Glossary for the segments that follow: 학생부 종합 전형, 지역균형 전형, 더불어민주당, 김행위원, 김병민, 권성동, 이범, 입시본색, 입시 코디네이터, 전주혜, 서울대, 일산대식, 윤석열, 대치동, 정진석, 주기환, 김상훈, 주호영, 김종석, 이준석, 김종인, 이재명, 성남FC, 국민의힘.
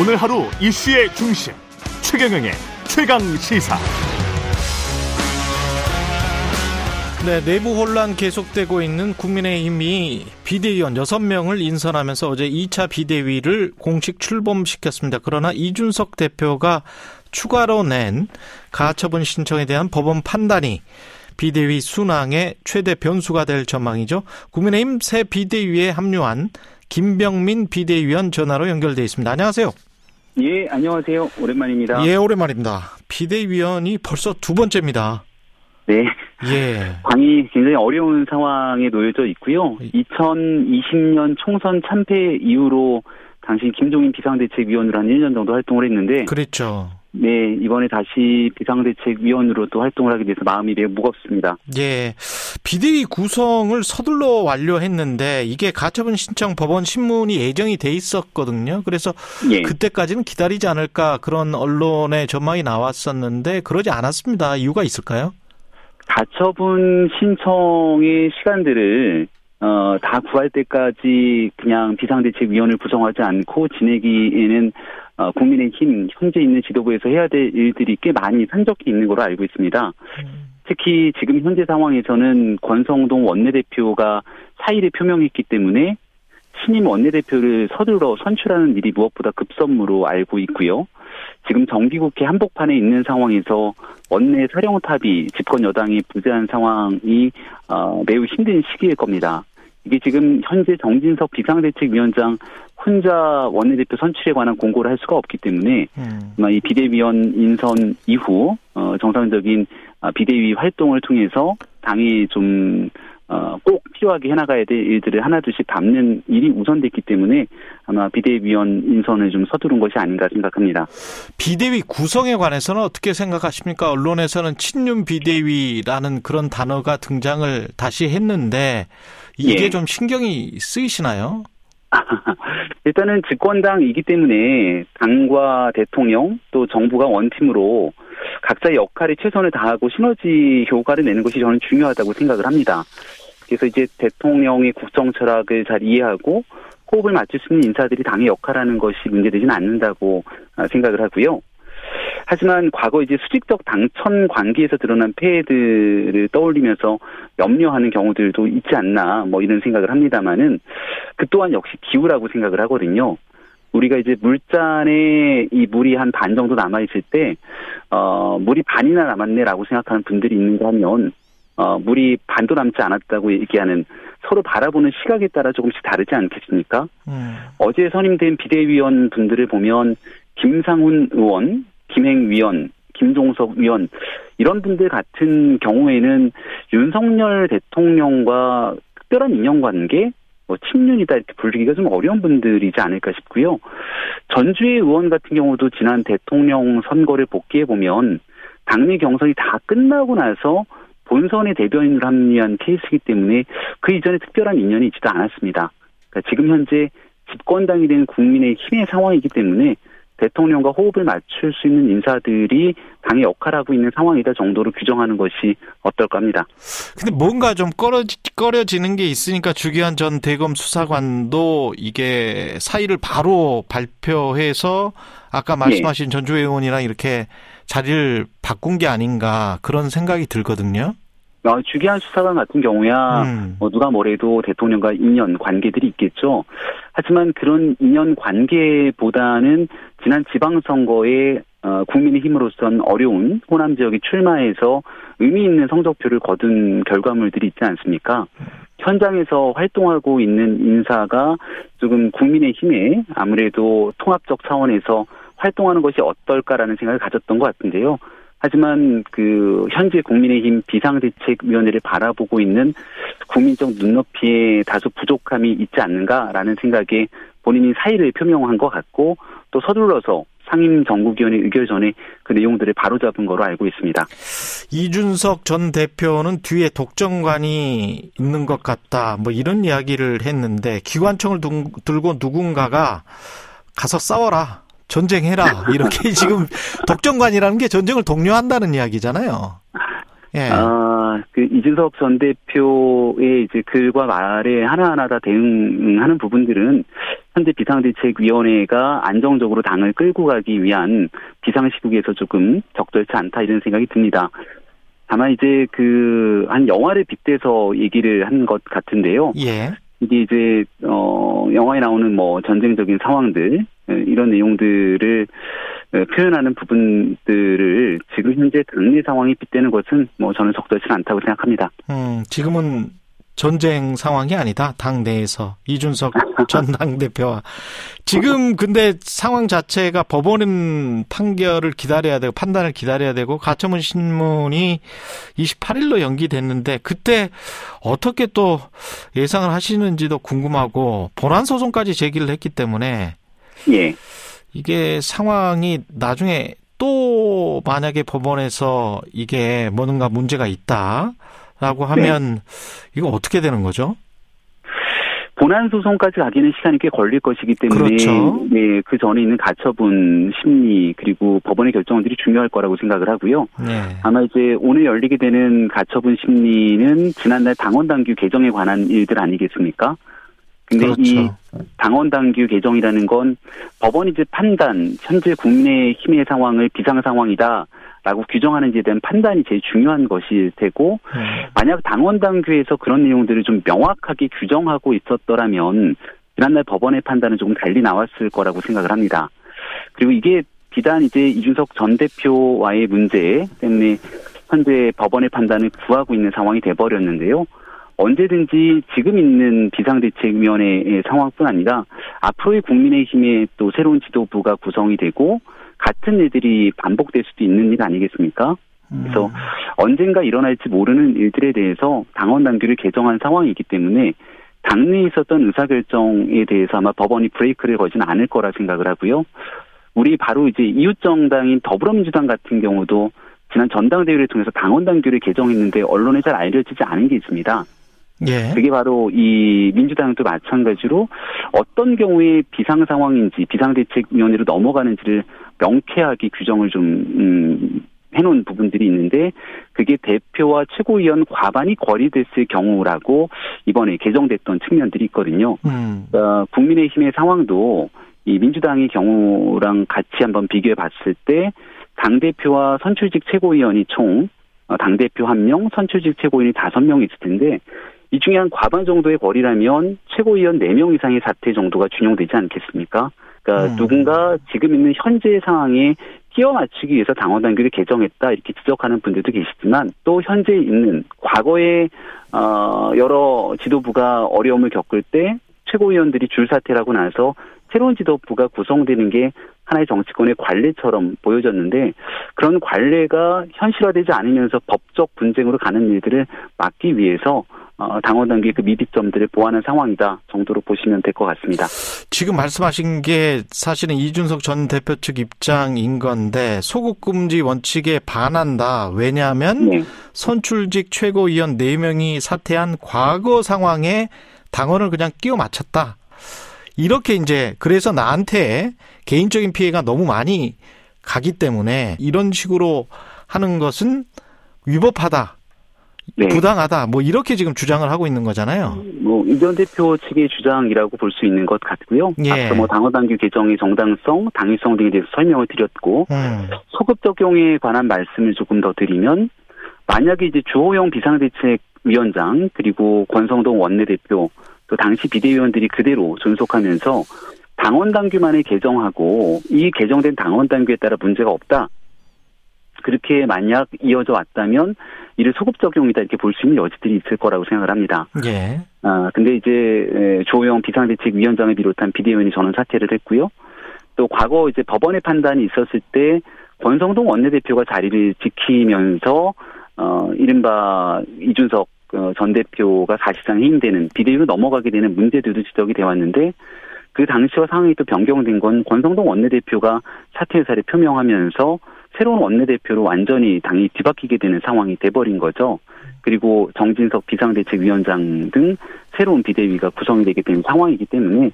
오늘 하루 이슈의 중심 최경영의 최강시사. 네, 내부 혼란 계속되고 있는 국민의힘이 비대위원 6명을 인선하면서 어제 2차 비대위를 공식 출범시켰습니다. 그러나 이준석 대표가 추가로 낸 가처분 신청에 대한 법원 판단이 비대위 순항의 최대 변수가 될 전망이죠. 국민의힘 새 비대위에 합류한 김병민 비대위원 전화로 연결돼 있습니다. 안녕하세요. 예, 안녕하세요. 오랜만입니다. 예, 오랜만입니다. 비대위원이 벌써 2번째입니다. 네. 예. 당이 굉장히 어려운 상황에 놓여져 있고요. 2020년 총선 참패 이후로 당시 김종인 비상대책위원으로 한 1년 정도 활동을 했는데. 그렇죠. 네, 이번에 다시 비상대책위원으로 또 활동을 하게 돼서 마음이 매우 무겁습니다. 예, 비대위 구성을 서둘러 완료했는데 이게 가처분 신청 법원 신문이 예정이 돼 있었거든요. 그래서 예. 그때까지는 기다리지 않을까 그런 언론의 전망이 나왔었는데 그러지 않았습니다. 이유가 있을까요? 가처분 신청의 시간들을 다 구할 때까지 그냥 비상대책위원을 구성하지 않고 지내기에는 국민의힘 현재 있는 지도부에서 해야 될 일들이 꽤 많이 산적해 있는 걸로 알고 있습니다. 특히 지금 현재 상황에서는 권성동 원내대표가 사의를 표명했기 때문에 신임 원내대표를 서둘러 선출하는 일이 무엇보다 급선무로 알고 있고요. 지금 정기국회 한복판에 있는 상황에서 원내 사령탑이 집권 여당이 부재한 상황이 매우 힘든 시기일 겁니다. 이게 지금 현재 정진석 비상대책위원장 혼자 원내대표 선출에 관한 공고를 할 수가 없기 때문에 이 비대위원 인선 이후 정상적인 비대위 활동을 통해서 당이 좀 꼭 필요하게 해나가야 될 일들을 하나둘씩 담는 일이 우선됐기 때문에 아마 비대위원 인선을 좀 서두른 것이 아닌가 생각합니다. 비대위 구성에 관해서는 어떻게 생각하십니까? 언론에서는 친윤 비대위라는 그런 단어가 등장을 다시 했는데 이게 예. 좀 신경이 쓰이시나요? 일단은 집권당이기 때문에 당과 대통령 또 정부가 원팀으로 각자의 역할에 최선을 다하고 시너지 효과를 내는 것이 저는 중요하다고 생각을 합니다. 그래서 이제 대통령의 국정 철학을 잘 이해하고 호흡을 맞출 수 있는 인사들이 당의 역할하는 것이 문제되지는 않는다고 생각을 하고요. 하지만 과거 이제 수직적 당천 관계에서 드러난 폐해들을 떠올리면서 염려하는 경우들도 있지 않나 뭐 이런 생각을 합니다만은 그 또한 역시 기우라고 생각을 하거든요. 우리가 이제 물잔에 이 물이 한 반 정도 남아있을 때, 물이 반이나 남았네라고 생각하는 분들이 있는가 하면, 물이 반도 남지 않았다고 얘기하는 서로 바라보는 시각에 따라 조금씩 다르지 않겠습니까? 어제 선임된 비대위원 분들을 보면, 김상훈 의원, 김행위원, 김종석 의원, 이런 분들 같은 경우에는 윤석열 대통령과 특별한 인연관계, 뭐 친윤이다 이렇게 부르기가 좀 어려운 분들이지 않을까 싶고요. 전주혜 의원 같은 경우도 지난 대통령 선거를 복귀해 보면 당내 경선이 다 끝나고 나서 본선에 대변인으로 합류한 케이스이기 때문에 그 이전에 특별한 인연이 있지도 않았습니다. 그러니까 지금 현재 집권당이 된 국민의힘의 상황이기 때문에 대통령과 호흡을 맞출 수 있는 인사들이 당의 역할하고 있는 상황이다 정도로 규정하는 것이 어떨까 합니다. 근데 뭔가 좀 꺼려지는 게 있으니까 주기환 전 대검 수사관도 이게 사의를 바로 발표해서 아까 말씀하신 예. 전주혜 의원이랑 이렇게 자리를 바꾼 게 아닌가 그런 생각이 들거든요. 주기환 수사관 같은 경우야 누가 뭐래도 대통령과 인연 관계들이 있겠죠. 하지만 그런 인연 관계보다는 지난 지방선거에 국민의힘으로선 어려운 호남 지역에 출마해서 의미 있는 성적표를 거둔 결과물들이 있지 않습니까? 현장에서 활동하고 있는 인사가 조금 국민의힘에 아무래도 통합적 차원에서 활동하는 것이 어떨까라는 생각을 가졌던 것 같은데요. 하지만 그 현재 국민의힘 비상대책위원회를 바라보고 있는 국민적 눈높이에 다소 부족함이 있지 않는가라는 생각에 본인이 사의를 표명한 것 같고 또 서둘러서 상임정국위원회 의결 전에 그 내용들을 바로잡은 거로 알고 있습니다. 이준석 전 대표는 뒤에 독점관이 있는 것 같다 뭐 이런 이야기를 했는데 기관총을 들고 누군가가 가서 싸워라. 전쟁해라. 이렇게 지금 독점관이라는 게 전쟁을 독려한다는 이야기잖아요. 예. 그 이준석 전 대표의 이제 글과 말에 하나하나 다 대응하는 부분들은 현재 비상대책위원회가 안정적으로 당을 끌고 가기 위한 비상시국에서 조금 적절치 않다 이런 생각이 듭니다. 다만 이제 한 영화를 빗대서 얘기를 한 것 같은데요. 예. 이게 이제 영화에 나오는 전쟁적인 상황들 이런 내용들을 표현하는 부분들을 지금 현재 당내 상황이 빗대는 것은 저는 적절치 않다고 생각합니다. 지금은 전쟁 상황이 아니다. 당 내에서 이준석 전 당대표와 지금 근데 상황 자체가 법원 판결을 기다려야 되고 판단을 기다려야 되고 가처분 신문이 28일로 연기됐는데 그때 어떻게 또 예상을 하시는지도 궁금하고 본안 소송까지 제기를 했기 때문에 예. 이게 상황이 나중에 또 만약에 법원에서 이게 뭔가 문제가 있다라고 하면 네. 이거 어떻게 되는 거죠? 본안 소송까지 가기는 시간이 꽤 걸릴 것이기 때문에 그렇죠. 네, 그 전에 있는 가처분 심리 그리고 법원의 결정들이 중요할 거라고 생각을 하고요. 네. 아마 이제 오늘 열리게 되는 가처분 심리는 지난날 당원당규 개정에 관한 일들 아니겠습니까? 근데 그렇죠. 이 당원당규 개정이라는 건 법원이 이제 판단, 현재 국민의힘의 상황을 비상상황이다라고 규정하는지에 대한 판단이 제일 중요한 것일 테고 만약 당원당규에서 그런 내용들을 좀 명확하게 규정하고 있었더라면 지난날 법원의 판단은 조금 달리 나왔을 거라고 생각을 합니다. 그리고 이게 비단 이제 이준석 전 대표와의 문제 때문에 현재 법원의 판단을 구하고 있는 상황이 돼버렸는데요. 언제든지 지금 있는 비상대책위원회의 상황뿐 아니라 앞으로의 국민의힘의 또 새로운 지도부가 구성이 되고 같은 일들이 반복될 수도 있는 일 아니겠습니까? 그래서 언젠가 일어날지 모르는 일들에 대해서 당원당규를 개정한 상황이기 때문에 당내에 있었던 의사결정에 대해서 아마 법원이 브레이크를 걸진 않을 거라 생각을 하고요. 우리 바로 이제 이웃정당인 더불어민주당 같은 경우도 지난 전당대회를 통해서 당원당규를 개정했는데 언론에 잘 알려지지 않은 게 있습니다. 예. 그게 바로 이 민주당도 마찬가지로 어떤 경우에 비상 상황인지 비상대책위원회로 넘어가는지를 명쾌하게 규정을 좀 해놓은 부분들이 있는데 그게 대표와 최고위원 과반이 거리됐을 경우라고 이번에 개정됐던 측면들이 있거든요. 국민의힘의 상황도 이 민주당의 경우랑 같이 한번 비교해 봤을 때 당대표와 선출직 최고위원이 총 당대표 1명, 선출직 최고위원이 5명 있을 텐데 이 중에 한 과반 정도의 거리라면 최고위원 4명 이상의 사퇴 정도가 준용되지 않겠습니까? 그러니까 누군가 지금 있는 현재 상황에 끼워 맞추기 위해서 당원당규를 개정했다 이렇게 지적하는 분들도 계시지만 또 현재 있는 과거에 여러 지도부가 어려움을 겪을 때 최고위원들이 줄사퇴라고 나서 새로운 지도부가 구성되는 게 하나의 정치권의 관례처럼 보여졌는데 그런 관례가 현실화되지 않으면서 법적 분쟁으로 가는 일들을 막기 위해서 당원당규의 그 미비점들을 보완한 상황이다 정도로 보시면 될 것 같습니다. 지금 말씀하신 게 사실은 이준석 전 대표 측 입장인 건데 소극금지 원칙에 반한다. 왜냐하면 네. 선출직 최고위원 4명이 사퇴한 과거 상황에 당원을 그냥 끼워 맞췄다. 이렇게 이제 그래서 나한테 개인적인 피해가 너무 많이 가기 때문에 이런 식으로 하는 것은 위법하다, 네. 부당하다 이렇게 지금 주장을 하고 있는 거잖아요. 이 전 대표 측의 주장이라고 볼 수 있는 것 같고요. 예. 앞서 당원당규 개정의 정당성, 당위성 등에 대해서 설명을 드렸고 소급 적용에 관한 말씀을 조금 더 드리면 만약에 이제 주호영 비상대책위원장 그리고 권성동 원내대표 또 당시 비대위원들이 그대로 존속하면서 당원당규만을 개정하고 이 개정된 당원당규에 따라 문제가 없다. 그렇게 만약 이어져 왔다면 이를 소급 적용이다 이렇게 볼 수 있는 여지들이 있을 거라고 생각을 합니다. 예. 근데 이제 조호영 비상대책위원장을 비롯한 비대위원이 전원 사퇴를 했고요. 또 과거 이제 법원의 판단이 있었을 때 권성동 원내대표가 자리를 지키면서 이른바 이준석 전 대표가 사실상 해임되는 비대위로 넘어가게 되는 문제들도 지적이 되어 왔는데 그 당시와 상황이 또 변경된 건 권성동 원내대표가 사퇴 의사를 표명하면서 새로운 원내대표로 완전히 당이 뒤바뀌게 되는 상황이 돼버린 거죠. 그리고 정진석 비상대책위원장 등 새로운 비대위가 구성이 되게 된 상황이기 때문에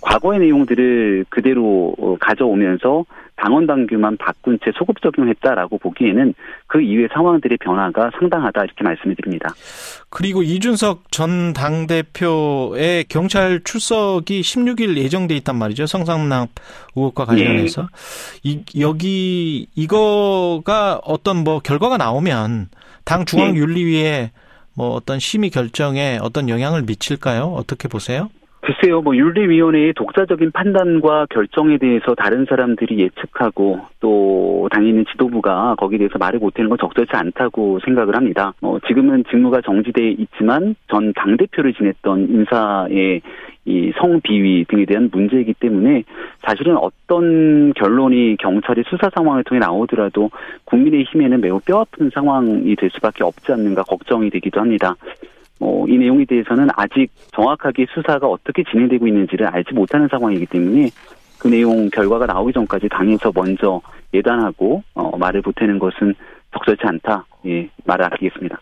과거의 내용들을 그대로 가져오면서 당원당규만 바꾼 채 소급 적용했다라고 보기에는 그 이후의 상황들의 변화가 상당하다 이렇게 말씀을 드립니다. 그리고 이준석 전 당대표의 경찰 출석이 16일 예정돼 있단 말이죠. 성상납 의혹과 관련해서. 네. 이거가 어떤 뭐 결과가 나오면 당 중앙윤리위에 뭐 어떤 심의 결정에 어떤 영향을 미칠까요? 어떻게 보세요? 글쎄요, 뭐 윤리위원회의 독자적인 판단과 결정에 대해서 다른 사람들이 예측하고 또 당연히 지도부가 거기에 대해서 말을 못하는 건 적절치 않다고 생각을 합니다. 지금은 직무가 정지돼 있지만 전 당대표를 지냈던 인사의 이 성비위 등에 대한 문제이기 때문에 사실은 어떤 결론이 경찰의 수사 상황을 통해 나오더라도 국민의힘에는 매우 뼈아픈 상황이 될 수밖에 없지 않는가 걱정이 되기도 합니다. 이 내용에 대해서는 아직 정확하게 수사가 어떻게 진행되고 있는지를 알지 못하는 상황이기 때문에 그 내용 결과가 나오기 전까지 당에서 먼저 예단하고 말을 보태는 것은 적절치 않다. 예, 말을 아끼겠습니다.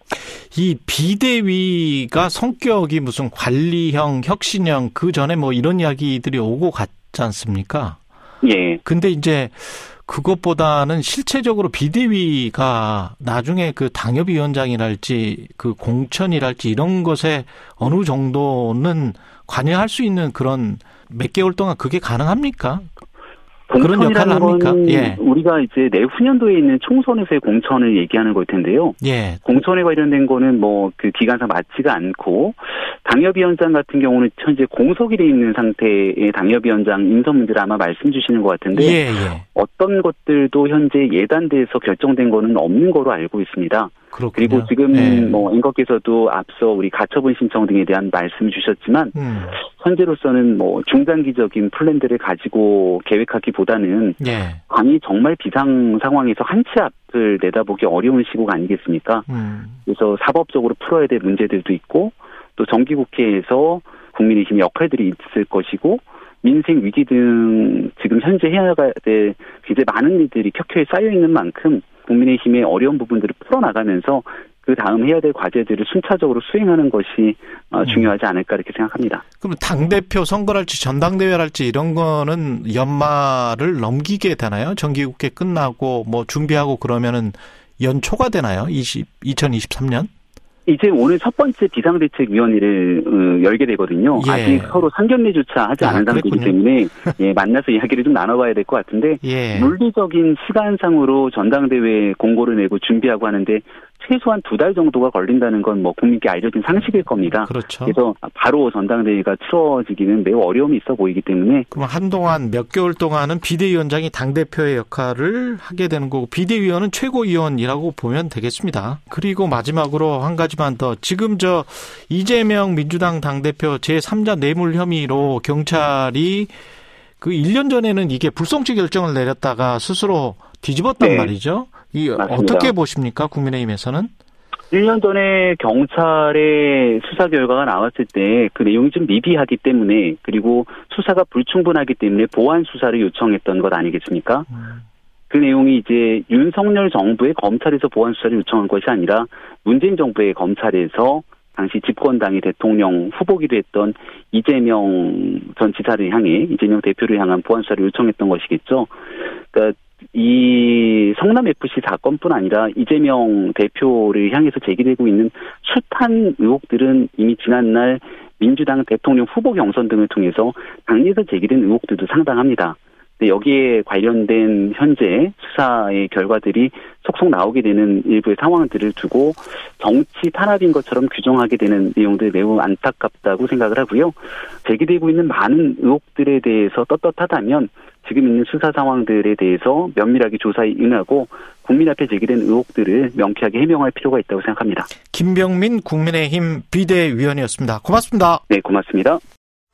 이 비대위가 성격이 무슨 관리형, 혁신형 그 전에 뭐 이런 이야기들이 오고 갔지 않습니까? 예. 근데 이제 그것보다는 실체적으로 비대위가 나중에 그 당협위원장이랄지 그 공천이랄지 이런 것에 어느 정도는 관여할 수 있는 그런 몇 개월 동안 그게 가능합니까? 그런 역할을 합니까? 예. 우리가 이제 내후년도에 있는 총선에서의 공천을 얘기하는 걸 텐데요. 예. 공천에 관련된 거는 뭐 그 기간상 맞지가 않고 당협위원장 같은 경우는 현재 공석이 돼 있는 상태의 당협위원장 인선 문제를 아마 말씀 주시는 것 같은데 예, 예. 어떤 것들도 현재 예단돼서 결정된 거는 없는 거로 알고 있습니다. 그렇군요. 그리고 지금 예. 뭐 앵커께서도 앞서 우리 가처분 신청 등에 대한 말씀 주셨지만 현재로서는 뭐 중장기적인 플랜들을 가지고 계획하기보다는 당이 예. 정말 비상 상황에서 한 치 앞을 내다보기 어려운 시국 아니겠습니까? 그래서 사법적으로 풀어야 될 문제들도 있고 또 정기국회에서 국민의힘 역할들이 있을 것이고 민생 위기 등 지금 현재 해야 될 굉장히 많은 일들이 켜켜이 쌓여 있는 만큼 국민의힘의 어려운 부분들을 풀어나가면서 그 다음 해야 될 과제들을 순차적으로 수행하는 것이 중요하지 않을까 이렇게 생각합니다. 그럼 당대표 선거랄지 전당대회랄지 이런 거는 연말을 넘기게 되나요? 정기국회 끝나고 뭐 준비하고 그러면은 연초가 되나요? 2023년? 이제 오늘 첫 번째 비상대책위원회를 열게 되거든요. 예. 아직 서로 상견례조차 하지 않은 상태이기 때문에 예, 만나서 이야기를 좀 나눠봐야 될 것 같은데 예. 물리적인 시간상으로 전당대회 공고를 내고 준비하고 하는데 최소한 2달 정도가 걸린다는 건 뭐 국민께 알려진 상식일 겁니다. 그렇죠. 그래서 바로 전당대회가 치러지기는 매우 어려움이 있어 보이기 때문에. 그럼 한동안 몇 개월 동안은 비대위원장이 당대표의 역할을 하게 되는 거고 비대위원은 최고위원이라고 보면 되겠습니다. 그리고 마지막으로 한 가지만 더. 지금 저 이재명 민주당 당대표 제3자 뇌물 혐의로 경찰이 그 1년 전에는 이게 불송치 결정을 내렸다가 스스로 뒤집었단 네. 말이죠. 이 어떻게 보십니까? 국민의힘에서는? 1년 전에 경찰의 수사 결과가 나왔을 때 그 내용이 좀 미비하기 때문에 그리고 수사가 불충분하기 때문에 보완 수사를 요청했던 것 아니겠습니까? 그 내용이 이제 윤석열 정부의 검찰에서 보완 수사를 요청한 것이 아니라 문재인 정부의 검찰에서 당시 집권당의 대통령 후보기도 했던 이재명 전 지사를 향해 이재명 대표를 향한 보완 수사를 요청했던 것이겠죠. 그러니까 이 성남FC 사건뿐 아니라 이재명 대표를 향해서 제기되고 있는 숱한 의혹들은 이미 지난날 민주당 대통령 후보 경선 등을 통해서 당내에서 제기된 의혹들도 상당합니다. 근데 여기에 관련된 현재 수사의 결과들이 속속 나오게 되는 일부의 상황들을 두고 정치 탄압인 것처럼 규정하게 되는 내용들이 매우 안타깝다고 생각을 하고요. 제기되고 있는 많은 의혹들에 대해서 떳떳하다면 지금 있는 수사 상황들에 대해서 면밀하게 조사에 임하고 국민 앞에 제기된 의혹들을 명쾌하게 해명할 필요가 있다고 생각합니다. 김병민 국민의힘 비대위원이었습니다. 고맙습니다. 네, 고맙습니다.